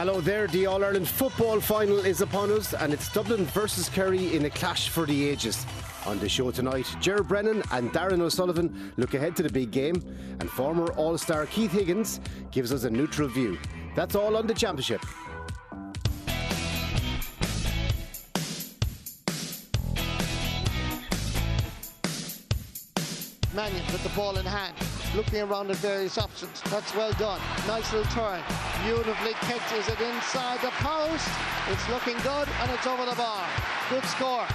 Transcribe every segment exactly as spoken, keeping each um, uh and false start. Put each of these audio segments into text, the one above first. Hello there, the All-Ireland football final is upon us and it's Dublin versus Kerry in a clash for the ages. On the show tonight, Ger Brennan and Darran O'Sullivan look ahead to the big game and former All-Star Keith Higgins gives us a neutral view. That's all on the championship. Mannion with the ball in hand, looking around at various options. That's well done. Nice little turn. Beautifully kicked. Is it inside the post? It's looking good, and it's over the bar. Good score.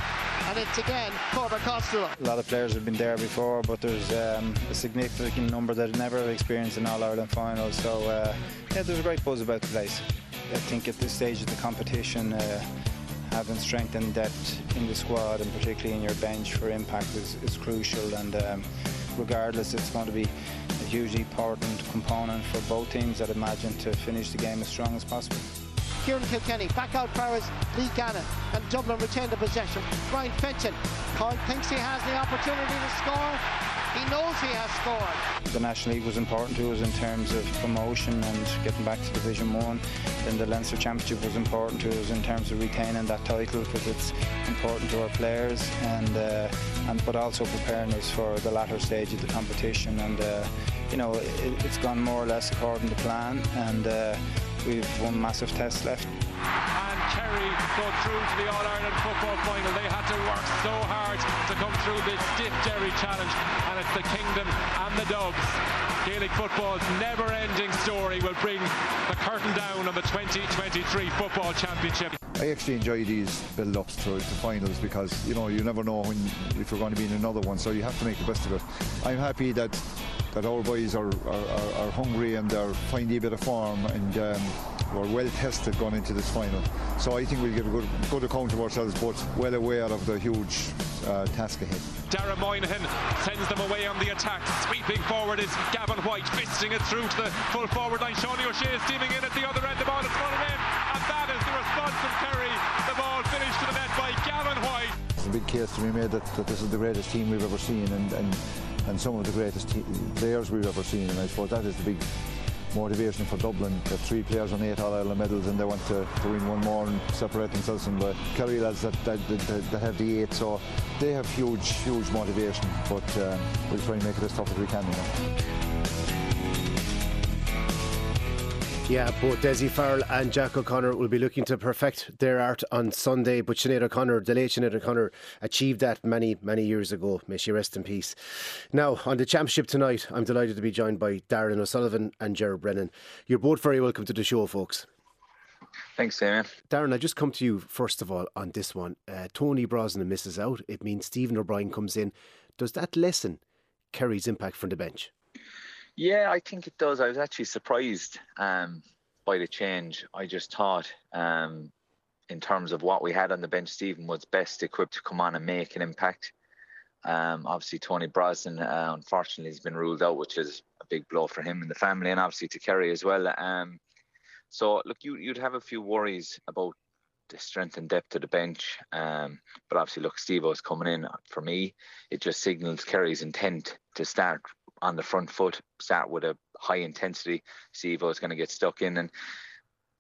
And it's again Cormac Costello. A lot of players have been there before, but there's um, a significant number that never have experienced an All-Ireland final. So, uh, yeah, there's a great buzz about the place. I think at this stage of the competition, uh, having strength and depth in the squad, and particularly in your bench for impact, is, is crucial. And um, regardless, it's going to be a hugely important component for both teams, I'd imagine, to finish the game as strong as possible. Ciarán Kilkenny, back out Paris, Lee Gannon, and Dublin retain the possession. Brian Fenton, Carl thinks he has the opportunity to score. He knows he has scored. The National League was important to us in terms of promotion and getting back to Division One. Then the Leinster Championship was important to us in terms of retaining that title because it's important to our players, and uh, and but also preparing us for the latter stage of the competition. And uh, you know, it, it's gone more or less according to plan, and. Uh, We've one massive test left. And Kerry go through to the All-Ireland football final. They had to work so hard to come through this stiff Derry challenge. And it's the Kingdom and the Dubs. Gaelic football's never-ending story will bring the curtain down on the twenty twenty-three Football Championship. I actually enjoy these build-ups to the finals because, you know, you never know when, if you're going to be in another one. So you have to make the best of it. I'm happy that... that our boys are, are, are, are hungry and are finding a bit of form and um, we're well tested going into this final. So I think we'll get a good, good account of ourselves, but well aware of the huge uh, task ahead. Darran Moynihan sends them away on the attack. Sweeping forward is Gavin White, fisting it through to the full forward line. Sean O'Shea is steaming in at the other end. The ball is thrown in, and that is the response from Kerry. The ball finished to the net by Gavin White. It's a big case to be made that, that this is the greatest team we've ever seen, and, and and some of the greatest te players we've ever seen, and I suppose that is the big motivation for Dublin. They've three players on eight All-Ireland medals and they want to, to win one more and separate themselves from the Kerry lads that, that, that, that have the eight, so they have huge, huge motivation, but um, we'll try and make it as tough as we can, you know. Yeah, both Desi Farrell and Jack O'Connor will be looking to perfect their art on Sunday, but Sinead O'Connor, the late Sinead O'Connor, achieved that many, many years ago. May she rest in peace. Now, on the championship tonight, I'm delighted to be joined by Darran O'Sullivan and Ger Brennan. You're both very welcome to the show, folks. Thanks, Darren. Darran, I just come to you first of all on this one. Uh, Tony Brosnan misses out. It means Stephen O'Brien comes in. Does that lessen Kerry's impact from the bench? Yeah, I think it does. I was actually surprised um, by the change. I just thought, um, in terms of what we had on the bench, Stephen was best equipped to come on and make an impact. Um, obviously, Tony Brosnan, uh, unfortunately, has been ruled out, which is a big blow for him and the family, and obviously to Kerry as well. Um, so, look, you, you'd have a few worries about the strength and depth of the bench. Um, but obviously, look, Steve-O's coming in. For me, it just signals Kerry's intent to start on the front foot, start with a high intensity. Steve-O is going to get stuck in. And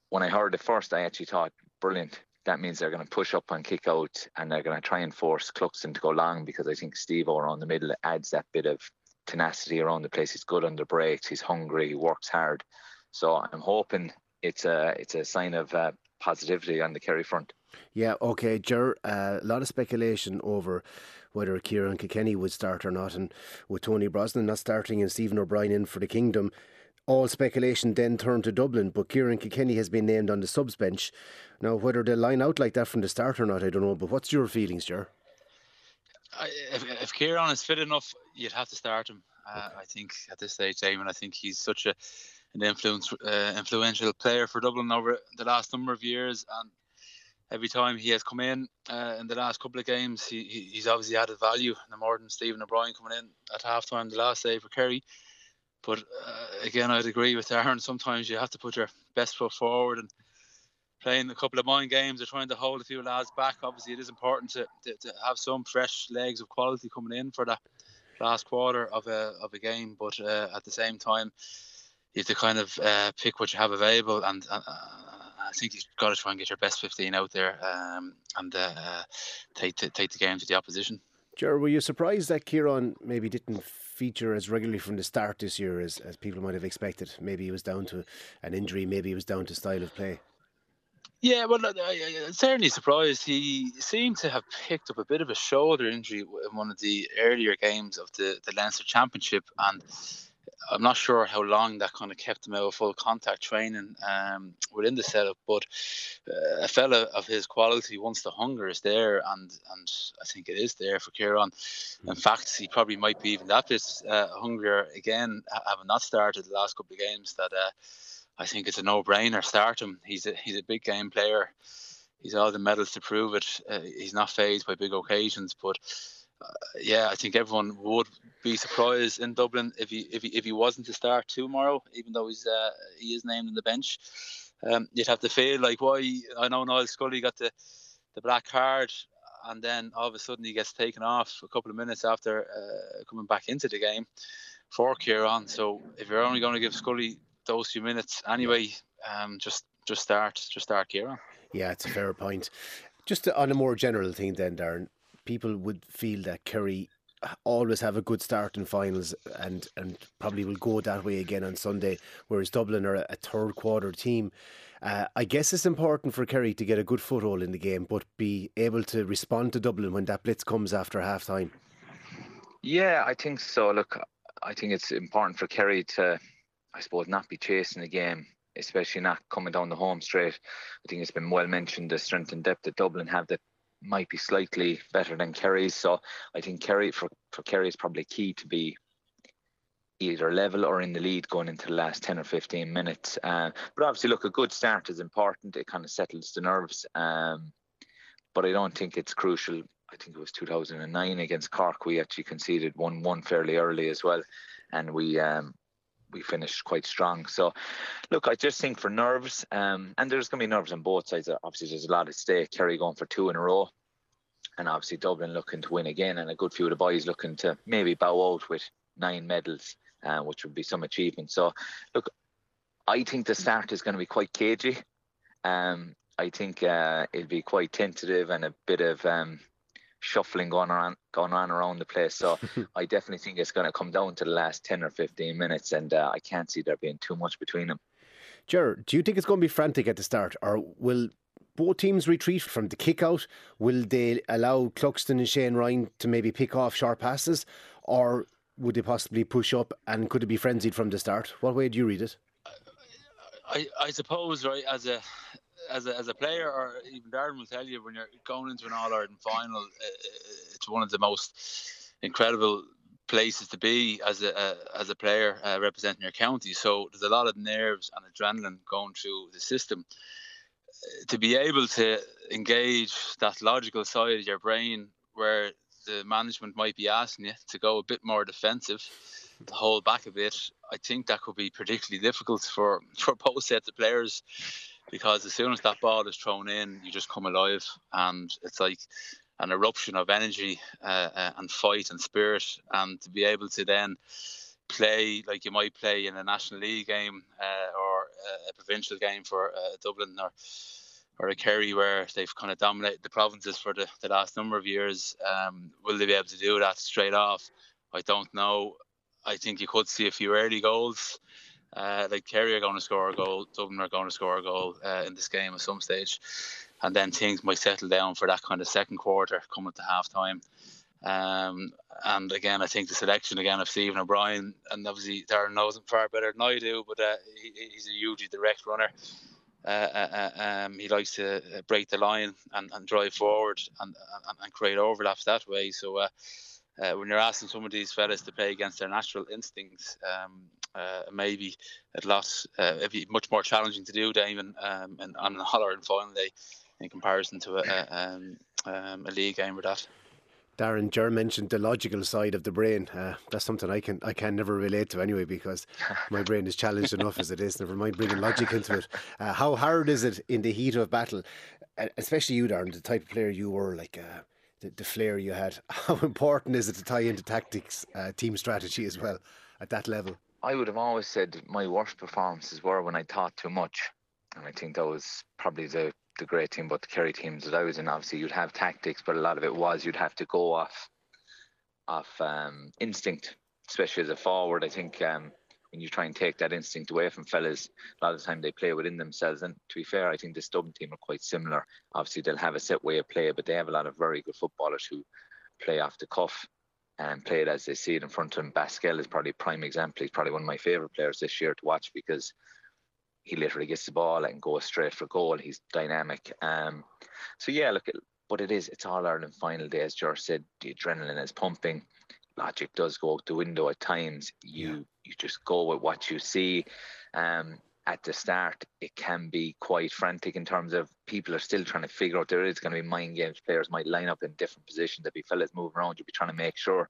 when I heard it first, I actually thought, brilliant. That means they're going to push up on kick out and they're going to try and force Cluxton to go long, because I think Steve-O around the middle adds that bit of tenacity around the place. He's good under breaks. He's hungry. He works hard. So I'm hoping it's a, it's a sign of uh, positivity on the Kerry front. Yeah, OK, Ger, uh, a lot of speculation over whether Ciarán Kilkenny would start or not, and with Tony Brosnan not starting and Stephen O'Brien in for the Kingdom, all speculation then turned to Dublin, but Ciarán Kilkenny has been named on the subs bench. Now, whether they line out like that from the start or not, I don't know, but what's your feelings, Ger? I, if, if Ciarán is fit enough, you'd have to start him. Uh, okay. I think at this stage, Eamon, I think he's such a, an influence, uh, influential player for Dublin over the last number of years, and every time he has come in uh, in the last couple of games, he, he he's obviously added value. No more than Stephen O'Brien coming in at half-time the last day for Kerry. But uh, again, I'd agree with Darran. Sometimes you have to put your best foot forward, and playing a couple of mind games or trying to hold a few lads back, obviously it is important to, to, to have some fresh legs of quality coming in for that last quarter of a, of a game. But uh, at the same time, you have to kind of uh, pick what you have available and, and, I think you've got to try and get your best fifteen out there um, and uh, take the, take the game to the opposition. Ger, were you surprised that Ciarán maybe didn't feature as regularly from the start this year as, as people might have expected? Maybe he was down to an injury, maybe he was down to style of play. Yeah, well, I'm certainly surprised. He seemed to have picked up a bit of a shoulder injury in one of the earlier games of the, the Leinster Championship, and I'm not sure how long that kind of kept him out of full contact training um, within the setup, but uh, a fella of his quality, once the hunger is there, and and I think it is there for Ciarán. In fact, he probably might be even that bit uh, hungrier again, having not started the last couple of games, that uh, I think it's a no-brainer. Start him. He's a, he's a big game player. He's all the medals to prove it. Uh, he's not fazed by big occasions, but... Uh, yeah, I think everyone would be surprised in Dublin if he if he if he wasn't to start tomorrow, even though he's uh, he is named on the bench. Um, you'd have to feel like why I know Noel Scully got the the black card, and then all of a sudden he gets taken off a couple of minutes after uh, coming back into the game for Ciarán. So if you're only going to give Scully those few minutes anyway, um, just just start just start Ciarán. Yeah, it's a fair point. Just on a more general thing then, Darren. People would feel that Kerry always have a good start in finals and, and probably will go that way again on Sunday, whereas Dublin are a third quarter team. Uh, I guess it's important for Kerry to get a good foothold in the game, but be able to respond to Dublin when that blitz comes after half time. Yeah, I think so. Look, I think it's important for Kerry to, I suppose, not be chasing the game, especially not coming down the home straight. I think it's been well mentioned the strength and depth that Dublin have that might be slightly better than Kerry's, so I think Kerry for, for Kerry is probably key to be either level or in the lead going into the last ten or fifteen minutes. Uh, but obviously, look, a good start is important. It kind of settles the nerves, um, but I don't think it's crucial. I think it was two thousand nine against Cork. We actually conceded one one fairly early as well, and we um, we finished quite strong. So, look, I just think for nerves, um, and there's going to be nerves on both sides. Obviously, there's a lot at stake. Kerry going for two in a row, and obviously Dublin looking to win again, and a good few of the boys looking to maybe bow out with nine medals, uh, which would be some achievement. So, look, I think the start is going to be quite cagey. Um, I think uh, it'll be quite tentative and a bit of... Um, shuffling going on going on around the place, so I definitely think it's going to come down to the last ten or fifteen minutes, and uh, I can't see there being too much between them. Ger, do you think it's going to be frantic at the start, or will both teams retreat from the kick out? Will they allow Cluxton and Shane Ryan to maybe pick off sharp passes, or would they possibly push up, and could it be frenzied from the start? What way do you read it? I, I suppose, right, as a As a, as a player, or even Darren will tell you, when you're going into an All-Ireland final, it's one of the most incredible places to be as a, a as a player uh, representing your county. So there's a lot of nerves and adrenaline going through the system. To be able to engage that logical side of your brain where the management might be asking you to go a bit more defensive, to hold back a bit, I think that could be particularly difficult for, for both sets of players. Because as soon as that ball is thrown in, you just come alive, and it's like an eruption of energy uh, uh, and fight and spirit. And to be able to then play like you might play in a National League game uh, or a provincial game for uh, Dublin or or a Kerry, where they've kind of dominated the provinces for the, the last number of years, um, will they be able to do that straight off? I don't know. I think you could see a few early goals. Uh, like Kerry are going to score a goal, Dublin are going to score a goal uh, in this game at some stage, and then things might settle down for that kind of second quarter coming to half time. Um, and again, I think the selection again of Stephen O'Brien, and obviously Darren knows him far better than I do, but uh, he, he's a hugely direct runner. Uh, uh, um, he likes to break the line and, and drive forward and, and, and create overlaps that way. So uh, uh, when you're asking some of these fellas to play against their natural instincts, um, Uh, maybe at loss, uh, it'd be much more challenging to do than even um, and on an All-Ireland final day in comparison to a, a, um, um, a league game with that. Darren, Ger mentioned the logical side of the brain. Uh, that's something I can I can never relate to anyway, because my brain is challenged enough as it is. Never mind bringing logic into it. Uh, how hard is it in the heat of battle, uh, especially you, Darren, the type of player you were, like uh, the, the flair you had? How important is it to tie into tactics, uh, team strategy as well at that level? I would have always said my worst performances were when I thought too much. and I think that was probably the, the great team, but the Kerry teams that I was in, obviously you'd have tactics, but a lot of it was you'd have to go off off um, instinct, especially as a forward. I think um, when you try and take that instinct away from fellas, a lot of the time they play within themselves. And to be fair, I think this Dublin team are quite similar. Obviously they'll have a set way of play, but they have a lot of very good footballers who play off the cuff and play it as they see it in front of them. Basquel is probably a prime example. He's probably one of my favourite players this year to watch, because he literally gets the ball and goes straight for goal. He's dynamic. Um, so, yeah, look, but it is, it's All-Ireland final day, as Ger said, the adrenaline is pumping. Logic does go out the window at times. You yeah. you just go with what you see. Um, at the start, it can be quite frantic in terms of people are still trying to figure out, there is going to be mind games. Players might line up in different positions. There'll be fellas moving around. You'll be trying to make sure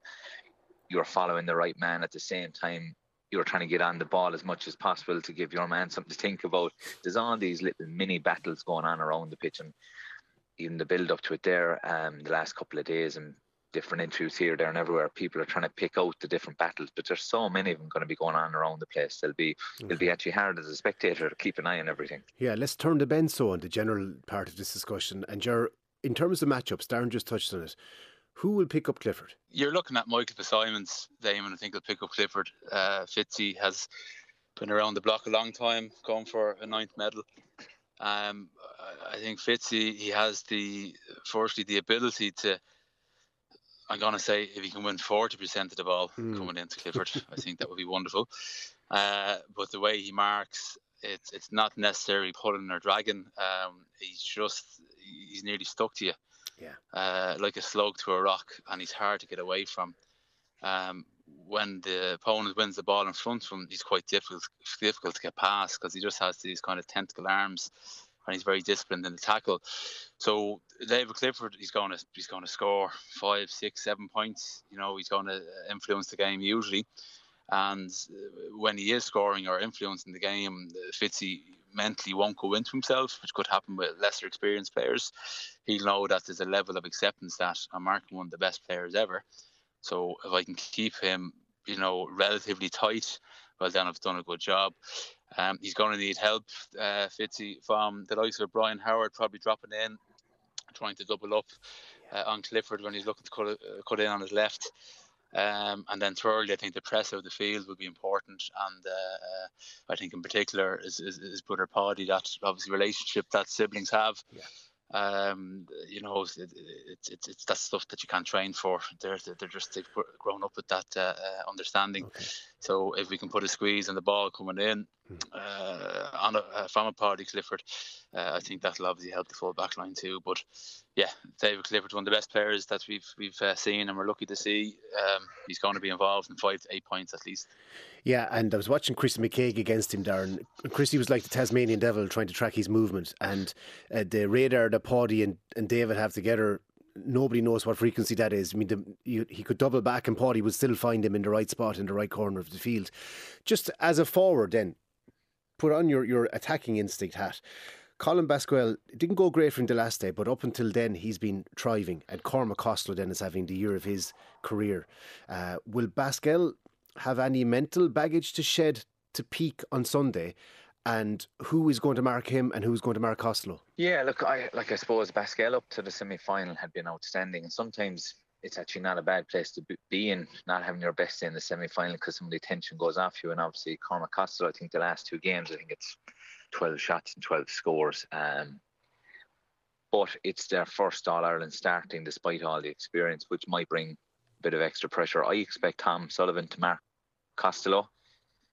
you're following the right man at the same time. You're trying to get on the ball as much as possible to give your man something to think about. There's all these little mini battles going on around the pitch, and even the build up to it there, um, the last couple of days and different interviews here, there and everywhere, people are trying to pick out the different battles, but there's so many of them going to be going on around the place. They'll be, mm-hmm. It'll be actually hard as a spectator to keep an eye on everything. Yeah, let's turn to Ben, so on the general part of this discussion. And Ger, in terms of matchups, Darran just touched on it. Who will pick up Clifford? You're looking at Michael Fitzsimons, Damon. I think he'll pick up Clifford. Uh, Fitzy has been around the block a long time, going for a ninth medal. Um, I think Fitzy, he has the, firstly, the ability to, I'm going to say, if he can win forty percent of the ball mm. coming into Clifford, I think that would be wonderful. Uh, but the way he marks, it's it's not necessarily pulling or dragging. Um, he's just, he's nearly stuck to you. Yeah, uh, like a slug to a rock, and he's hard to get away from. Um, when the opponent wins the ball in front of him, he's quite difficult difficult to get past, because he just has these kind of tentacle arms, and he's very disciplined in the tackle. So David Clifford, he's going to he's going to score five, six, seven points. You know, he's going to influence the game usually, and when he is scoring or influencing the game, Fitzy mentally won't go into himself, which could happen with lesser experienced players. He'll know that there's a level of acceptance that I'm marking one of the best players ever, so if I can keep him, you know, relatively tight, well then I've done a good job. Um, he's going to need help, uh, Fitzy, from the likes of Brian Howard, probably dropping in, trying to double up uh, on Clifford when he's looking to cut, uh, cut in on his left. Um, and then thirdly, I think the press of the field will be important, and uh, I think in particular is, is, is brother Paddy, that obviously relationship that siblings have. Yeah. Um, you know, it's, it's, it's, it's that stuff that you can't train for. They're, they're just they've grown up with that uh, understanding. Okay. So if we can put a squeeze on the ball coming in hmm. uh, on a, uh, from a Paddy Clifford, uh, I think that'll obviously help the full back line too. But yeah, David Clifford's one of the best players that we've we've uh, seen, and we're lucky to see. Um, he's going to be involved in five to eight points at least. Yeah, and I was watching Christy McCague against him, Darran. Christy was like the Tasmanian devil trying to track his movement, and uh, the radar that Paddy and, and David have together, nobody knows what frequency that is. I mean, the, you, he could double back and Paddy would still find him in the right spot, in the right corner of the field. Just as a forward then, put on your, your attacking instinct hat. Colm Basquel didn't go great for him the last day, but up until then he's been thriving, and Cormac Costello then is having the year of his career. Uh, will Basquel have any mental baggage to shed to peak on Sunday, and who is going to mark him and who's going to mark Costello? Yeah, look, I like I suppose Basquel up to the semi-final had been outstanding, and sometimes it's actually not a bad place to be in, not having your best day in the semi-final, because some of the tension goes off you. And obviously Cormac Costello, I think the last two games, I think it's twelve shots and twelve scores, um, but it's their first All-Ireland starting despite all the experience, which might bring bit of extra pressure. I expect Tom Sullivan to mark Costello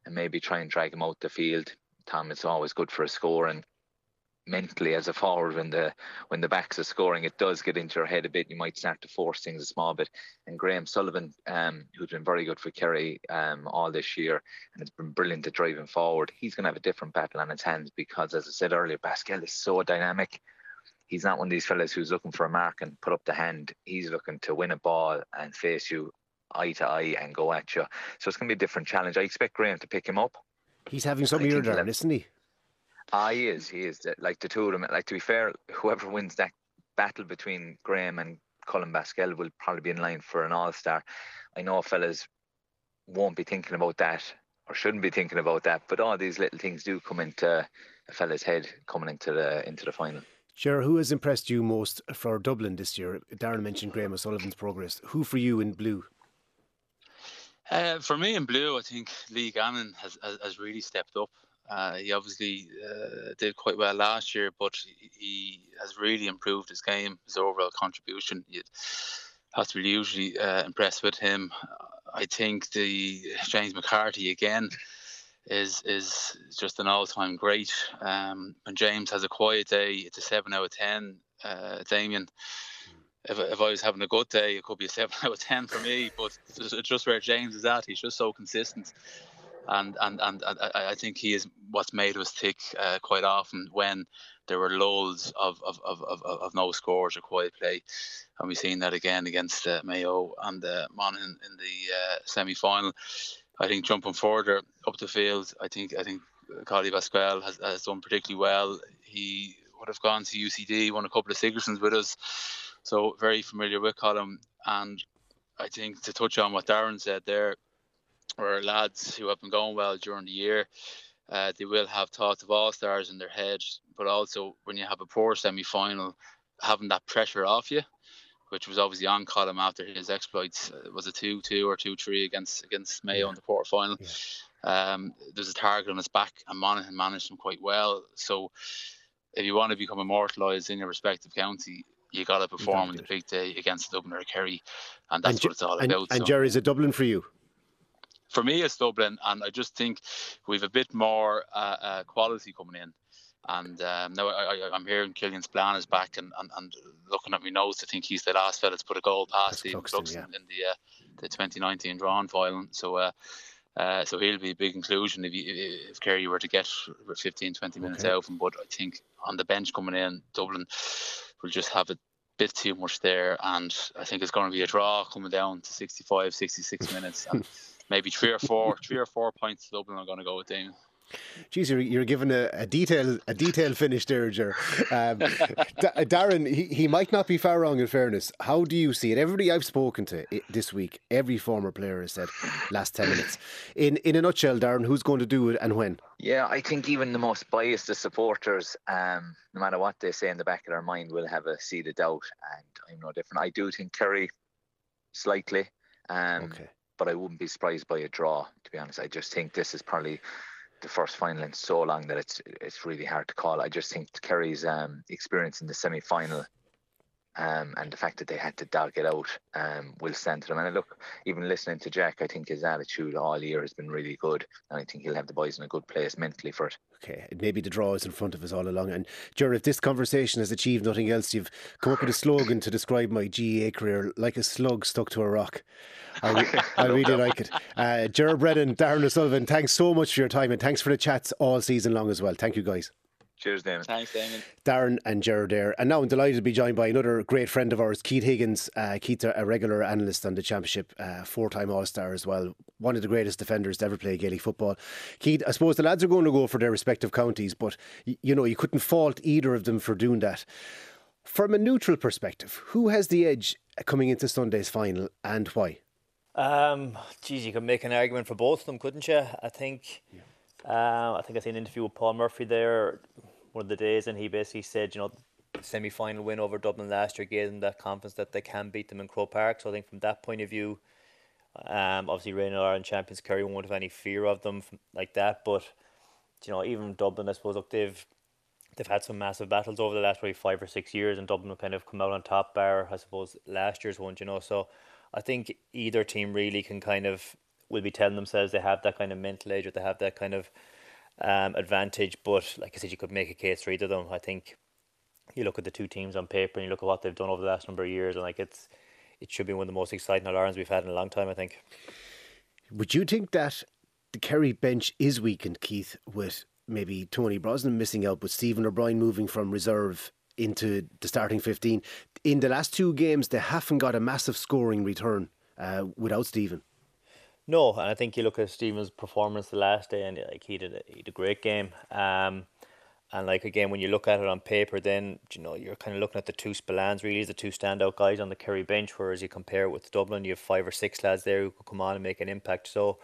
and maybe try and drag him out the field. Tom is always good for a score, and mentally as a forward, when the when the backs are scoring, it does get into your head a bit. You might start to force things a small bit. And Graham Sullivan, um, who's been very good for Kerry um, all this year, and it's been brilliant at driving forward, he's going to have a different battle on his hands, because as I said earlier, Basquel is so dynamic. He's not one of these fellas who's looking for a mark and put up the hand. He's looking to win a ball and face you eye to eye and go at you. So it's going to be a different challenge. I expect Graham to pick him up. He's having some year there, isn't he? Ah, he is. He is. Like the two of them. Like, to be fair, whoever wins that battle between Graham and Colm Basquel will probably be in line for an All-Star. I know fellas won't be thinking about that, or shouldn't be thinking about that, but all these little things do come into a fella's head coming into the into the final. Ger, who has impressed you most for Dublin this year? Darren mentioned Graham O'Sullivan's progress. Who for you in blue? Uh, for me in blue, I think Lee Gannon has, has, has really stepped up. Uh, he obviously uh, did quite well last year, but he has really improved his game, his overall contribution. You'd have to be usually uh, impressed with him. I think the James McCarthy again is is just an all-time great. Um, when James has a quiet day, it's a seven out of ten. Uh, Damien, if, if I was having a good day, it could be a seven out of ten for me, but just where James is at, he's just so consistent. And, and and and I think he is what's made us tick uh, quite often when there were lulls of of, of, of of no scores or quiet play, and we've seen that again against uh, Mayo and uh, Monaghan in the uh, semi-final. I think jumping further up the field, I think I think Colm Basquel has, has done particularly well. He would have gone to U C D, won a couple of Sigersons with us, so very familiar with Colm. And I think to touch on what Darren said there, where lads who have been going well during the year, uh, they will have thoughts of all-stars in their head, but also when you have a poor semi-final, having that pressure off you, which was obviously on Colm after his exploits, uh, was a two two or two three against against Mayo in the quarter-final. Yeah. Um, there's a target on his back, and Monaghan managed him quite well. So if you want to become immortalised in your respective county, you got to perform on the big day against Dublin or Kerry, and that's and what it's all and, about. And so. Ger, is it Dublin for you? For me, it's Dublin, and I just think we've a bit more uh, uh, quality coming in. And um, now I, I, I'm hearing Killian Splann is back, and, and, and looking at my notes, I think he's the last fella to put a goal past Stephen Cluxton yeah. in the uh, the twenty nineteen drawn final. So, uh, uh, so he'll be a big inclusion if, you, if Kerry were to get fifteen, twenty minutes okay. out of him. But I think on the bench coming in, Dublin will just have a bit too much there, and I think it's going to be a draw coming down to sixty-five, sixty-six minutes. And maybe three or four, three or four points to Dublin. I'm going to go with Damien. Jeez, you're, you're giving a, a detail, a detailed finish there, Ger. Um, da- Darran, he, he might not be far wrong. In fairness, how do you see it? Everybody I've spoken to this week, every former player has said last ten minutes. In in a nutshell, Darran, who's going to do it and when? Yeah, I think even the most biased of supporters, um, no matter what they say in the back of their mind, will have a seed of doubt, and I'm no different. I do think Kerry slightly. Um, okay. But I wouldn't be surprised by a draw, to be honest. I just think this is probably the first final in so long that it's it's really hard to call. I just think Kerry's um, experience in the semi-final um, and the fact that they had to dog it out um, will stand to them. And look, even listening to Jack, I think his attitude all year has been really good, and I think he'll have the boys in a good place mentally for it. Okay, maybe the draw is in front of us all along. And Ger, if this conversation has achieved nothing else, you've come up with a slogan to describe my G A A career: like a slug stuck to a rock. I, I really like it. uh, Ger Brennan, Darran O'Sullivan, thanks so much for your time, and thanks for the chats all season long as well. Thank you guys. Cheers, Damien. Thanks, Damien. Darran and Ger there. And now I'm delighted to be joined by another great friend of ours, Keith Higgins. Uh, Keith, a regular analyst on the Championship, uh, four-time All-Star as well. One of the greatest defenders to ever play Gaelic football. Keith, I suppose the lads are going to go for their respective counties, but, you know, you couldn't fault either of them for doing that. From a neutral perspective, who has the edge coming into Sunday's final, and why? Um, geez, you could make an argument for both of them, couldn't you? I think... Yeah. Uh, I think I seen an interview with Paul Murphy there one of the days, and he basically said, you know, the semi-final win over Dublin last year gave them that confidence that they can beat them in Croke Park. So I think from that point of view, um, obviously reigning Ireland champions Kerry won't have any fear of them from, like that. But you know, even Dublin, I suppose, look, they've they've had some massive battles over the last probably five or six years, and Dublin have kind of come out on top, bar I suppose last year's one. You know, so I think either team really can kind of. Will be telling themselves they have that kind of mental edge, or they have that kind of um, advantage. But like I said, you could make a case for either of them. I think you look at the two teams on paper and you look at what they've done over the last number of years, and like it's it should be one of the most exciting All-Irelands we've had in a long time, I think. Would you think that the Kerry bench is weakened, Keith, with maybe Tony Brosnan missing out, but Stephen O'Brien moving from reserve into the starting fifteen? In the last two games, they haven't got a massive scoring return uh, without Stephen. No, and I think you look at Stephen's performance the last day, and like he did, he did a great game. Um, and like again, when you look at it on paper, then you know you're kind of looking at the two Spillans really as the two standout guys on the Kerry bench. Whereas you compare it with Dublin, you have five or six lads there who could come on and make an impact. So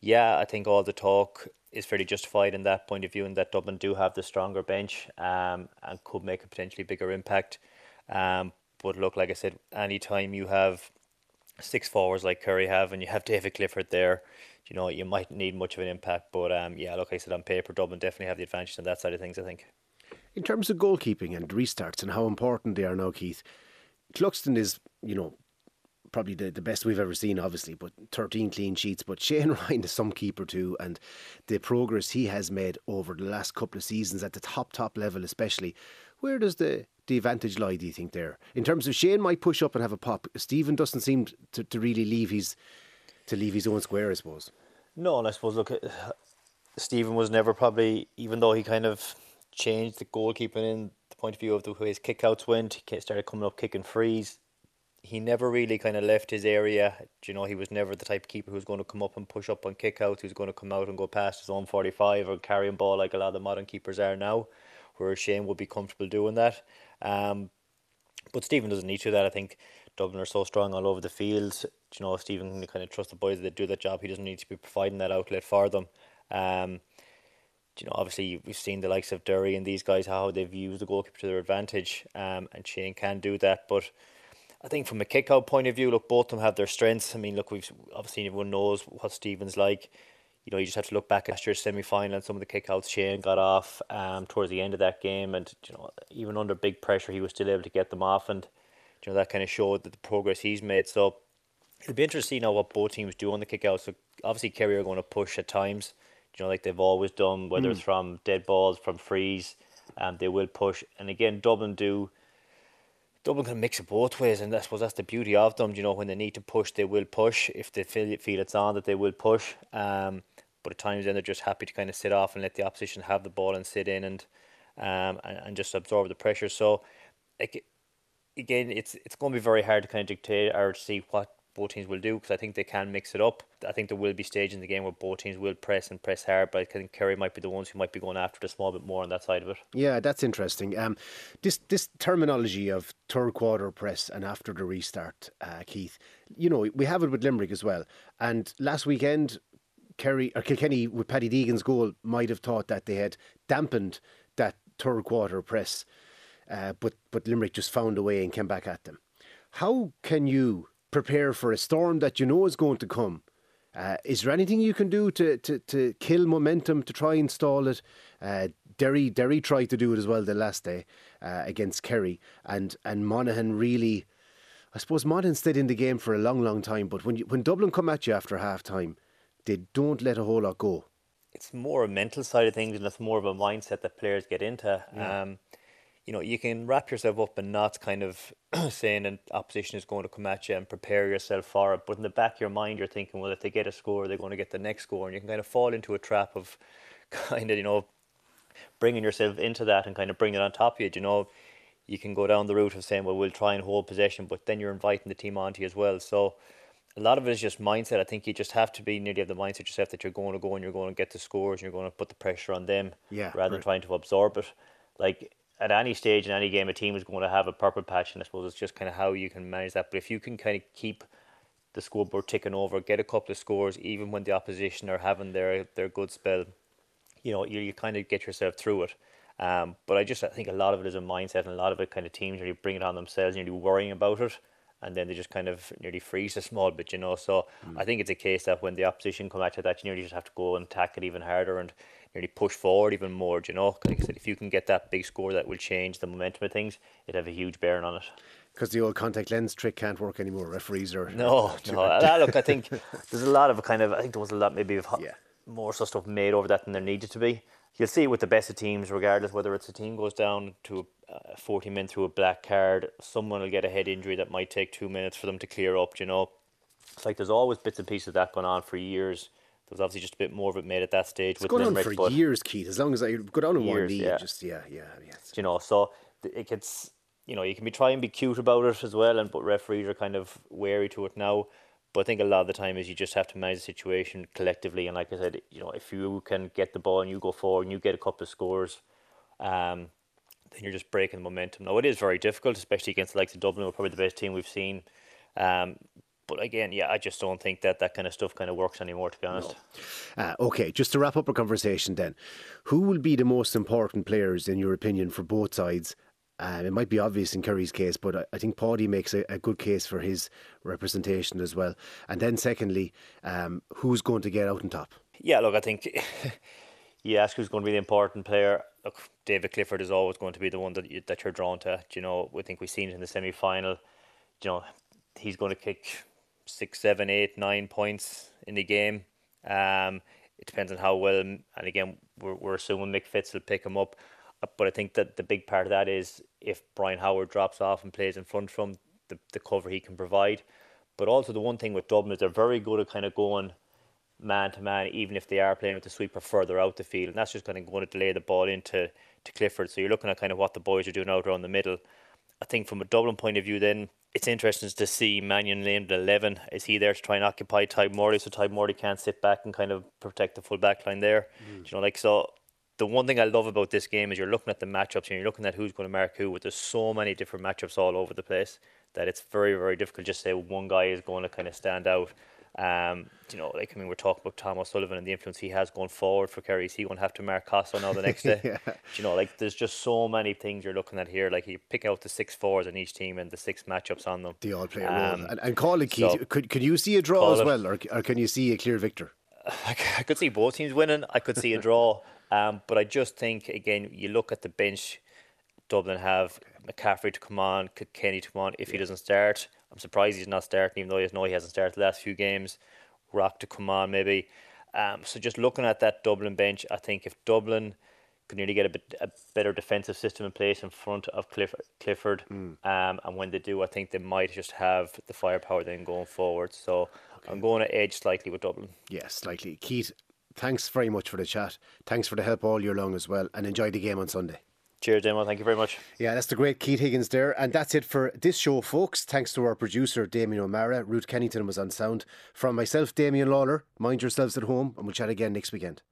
yeah, I think all the talk is fairly justified in that point of view, and that Dublin do have the stronger bench um, and could make a potentially bigger impact. Um, but look, like I said, any time you have six forwards like Kerry have and you have David Clifford there, you know, you might need much of an impact. But um, yeah, like I said, on paper, Dublin definitely have the advantage on that side of things, I think. In terms of goalkeeping and restarts and how important they are now, Keith, Cluxton is, you know, probably the, the best we've ever seen, obviously, but thirteen clean sheets. But Shane Ryan is some keeper too, and the progress he has made over the last couple of seasons at the top, top level especially. Where does the, the advantage lie, do you think, there? In terms of Shane might push up and have a pop. Stephen doesn't seem to, to really leave his, to leave his own square, I suppose. No, and I suppose, look, Stephen was never probably, even though he kind of changed the goalkeeping in the point of view of the way his kickouts went, he started coming up kicking frees. He never really kind of left his area. You know, he was never the type of keeper who's going to come up and push up on kickouts, who's going to come out and go past his own forty-five or carrying ball like a lot of the modern keepers are now, where Shane would be comfortable doing that. Um, but Stephen doesn't need to do that. I think Dublin are so strong all over the field. You know, Stephen can kind of trust the boys that do that job. He doesn't need to be providing that outlet for them. Um, you know, obviously we've seen the likes of Derry and these guys how they've used the goalkeeper to their advantage. Um, and Shane can do that, but I think from a kick-out point of view, look, both of them have their strengths. I mean, look, we've obviously everyone knows what Stephen's like. You know, you just have to look back at last year's semi-final and some of the kick-outs Shane got off um, towards the end of that game. And, you know, even under big pressure, he was still able to get them off. And, you know, that kind of showed that the progress he's made. So it'll be interesting to see now what both teams do on the kick-outs. So obviously, Kerry are going to push at times, you know, like they've always done, whether mm. it's from dead balls, from frees, um, they will push. And again, Dublin do... Dublin can mix it both ways, and I suppose that's the beauty of them. You know, when they need to push, they will push. If they feel, feel it's on, that they will push. Um, but at times, then they're just happy to kind of sit off and let the opposition have the ball and sit in and um and, and just absorb the pressure. So, like, again, it's it's going to be very hard to kind of dictate or see what both teams will do, because I think they can mix it up. I think there will be stages in the game where both teams will press and press hard, but I think Kerry might be the ones who might be going after the small bit more on that side of it. Yeah, that's interesting. Um, this this terminology of third quarter press and after the restart, uh, Keith, you know, we have it with Limerick as well. And last weekend, Kerry or Kilkenny with Paddy Deegan's goal might have thought that they had dampened that third quarter press, uh, but but Limerick just found a way and came back at them. How can you prepare for a storm that you know is going to come? Uh, is there anything you can do to, to, to kill momentum, to try and stall it? Uh, Derry Derry tried to do it as well the last day uh, against Kerry, and and Monaghan really, I suppose Monaghan stayed in the game for a long, long time. But when you, when Dublin come at you after half time, they don't let a whole lot go. It's more a mental side of things, and it's more of a mindset that players get into. Yeah. Um, You know, you can wrap yourself up in knots, kind of saying an opposition is going to come at you and prepare yourself for it. But in the back of your mind, you're thinking, well, if they get a score, they're going to get the next score. And you can kind of fall into a trap of kind of, you know, bringing yourself into that and kind of bringing it on top of you. You know, you can go down the route of saying, well, we'll try and hold possession, but then you're inviting the team onto you as well. So a lot of it is just mindset. I think you just have to be nearly of the mindset yourself that you're going to go and you're going to get the scores and you're going to put the pressure on them, yeah, rather right. than trying to absorb it. Like, at any stage in any game, a team is going to have a purple patch, and I suppose it's just kind of how you can manage that. But if you can kind of keep the scoreboard ticking over, get a couple of scores, even when the opposition are having their their good spell, you know, you, you kind of get yourself through it. Um, but I just I think a lot of it is a mindset, and a lot of it kind of teams really bring it on themselves, nearly worrying about it, and then they just kind of nearly freeze a small bit, you know. So mm. I think it's a case that when the opposition come at you, that you nearly just have to go and attack it even harder and nearly push forward even more, you know. Like I said, if you can get that big score, that will change the momentum of things. It'd have a huge bearing on it. Because the old contact lens trick can't work anymore. Referees are no, no. I, look, I think there's a lot of kind of. I think there was a lot maybe of yeah. more so stuff made over that than there needed to be. You'll see with the best of teams, regardless whether it's a team goes down to uh, forty men through a black card, someone will get a head injury that might take two minutes for them to clear up. You know, it's like there's always bits and pieces of that going on for years. There was obviously just a bit more of it made at that stage. It's with going Limerick, on for years, Keith. As long as I go down on one knee, yeah. just yeah, yeah, yeah. You know, so it gets. You know, you can be trying to be cute about it as well, and but referees are kind of wary to it now. But I think a lot of the time is you just have to manage the situation collectively. And like I said, you know, if you can get the ball and you go forward and you get a couple of scores, um, then you're just breaking the momentum. Now, it is very difficult, especially against the likes of Dublin, who are probably the best team we've seen. Um, But again, yeah, I just don't think that that kind of stuff kind of works anymore, to be honest. No. Uh, OK, just to wrap up our conversation then, who will be the most important players, in your opinion, for both sides? Um, it might be obvious in Kerry's case, but I, I think Paddy makes a, a good case for his representation as well. And then secondly, um, who's going to get out on top? Yeah, look, I think you ask who's going to be the important player. Look, David Clifford is always going to be the one that, you, that you're drawn to. Do you know, I think we've seen it in the semi-final. You know, he's going to kick six, seven, eight, nine points in the game. Um, it depends on how well, and again, we're, we're assuming Mick Fitz will pick him up. But I think that the big part of that is if Brian Howard drops off and plays in front from the, the cover he can provide. But also the one thing with Dublin is they're very good at kind of going man to man, even if they are playing with the sweeper further out the field. And that's just kind of going to delay the ball into to Clifford. So you're looking at kind of what the boys are doing out around the middle. I think from a Dublin point of view then, it's interesting to see Mannion named eleven. Is he there to try and occupy Ty Morley? So Ty Morley can't sit back and kind of protect the full back line there. Mm. You know, like, so the one thing I love about this game is you're looking at the matchups and you're looking at who's going to mark who, but there's so many different matchups all over the place that it's very, very difficult to just say one guy is going to kind of stand out. Um, you know, like, I mean, we're talking about Tom O'Sullivan and the influence he has going forward for Kerry. Is he going to have to mark Costello now the next day? Yeah. You know, like, there's just so many things you're looking at here. Like, you pick out the six fours on each team and the six matchups on them. They all play a role. Um, and, and call it, Keith. So, could, could you see a draw as well, or, or can you see a clear victor? I, I could see both teams winning. I could see a draw. Um, but I just think, again, you look at the bench. Dublin have McCaffrey to come on, Kenny to come on if yeah. he doesn't start. I'm surprised he's not starting, even though I know he hasn't started the last few games. Rock to come on, maybe. Um, so just looking at that Dublin bench, I think if Dublin can really get a bit a better defensive system in place in front of Clifford, Clifford mm. um, and when they do, I think they might just have the firepower then going forward. So okay. I'm going to edge slightly with Dublin. Yes, yeah, slightly. Keith, thanks very much for the chat. Thanks for the help all year long as well, and enjoy the game on Sunday. Cheers, Demo. Thank you very much. Yeah, that's the great Keith Higgins there. And that's it for this show, folks. Thanks to our producer, Damien O'Mara. Ruth Kennington was on sound. From myself, Damien Lawler, mind yourselves at home, and we'll chat again next weekend.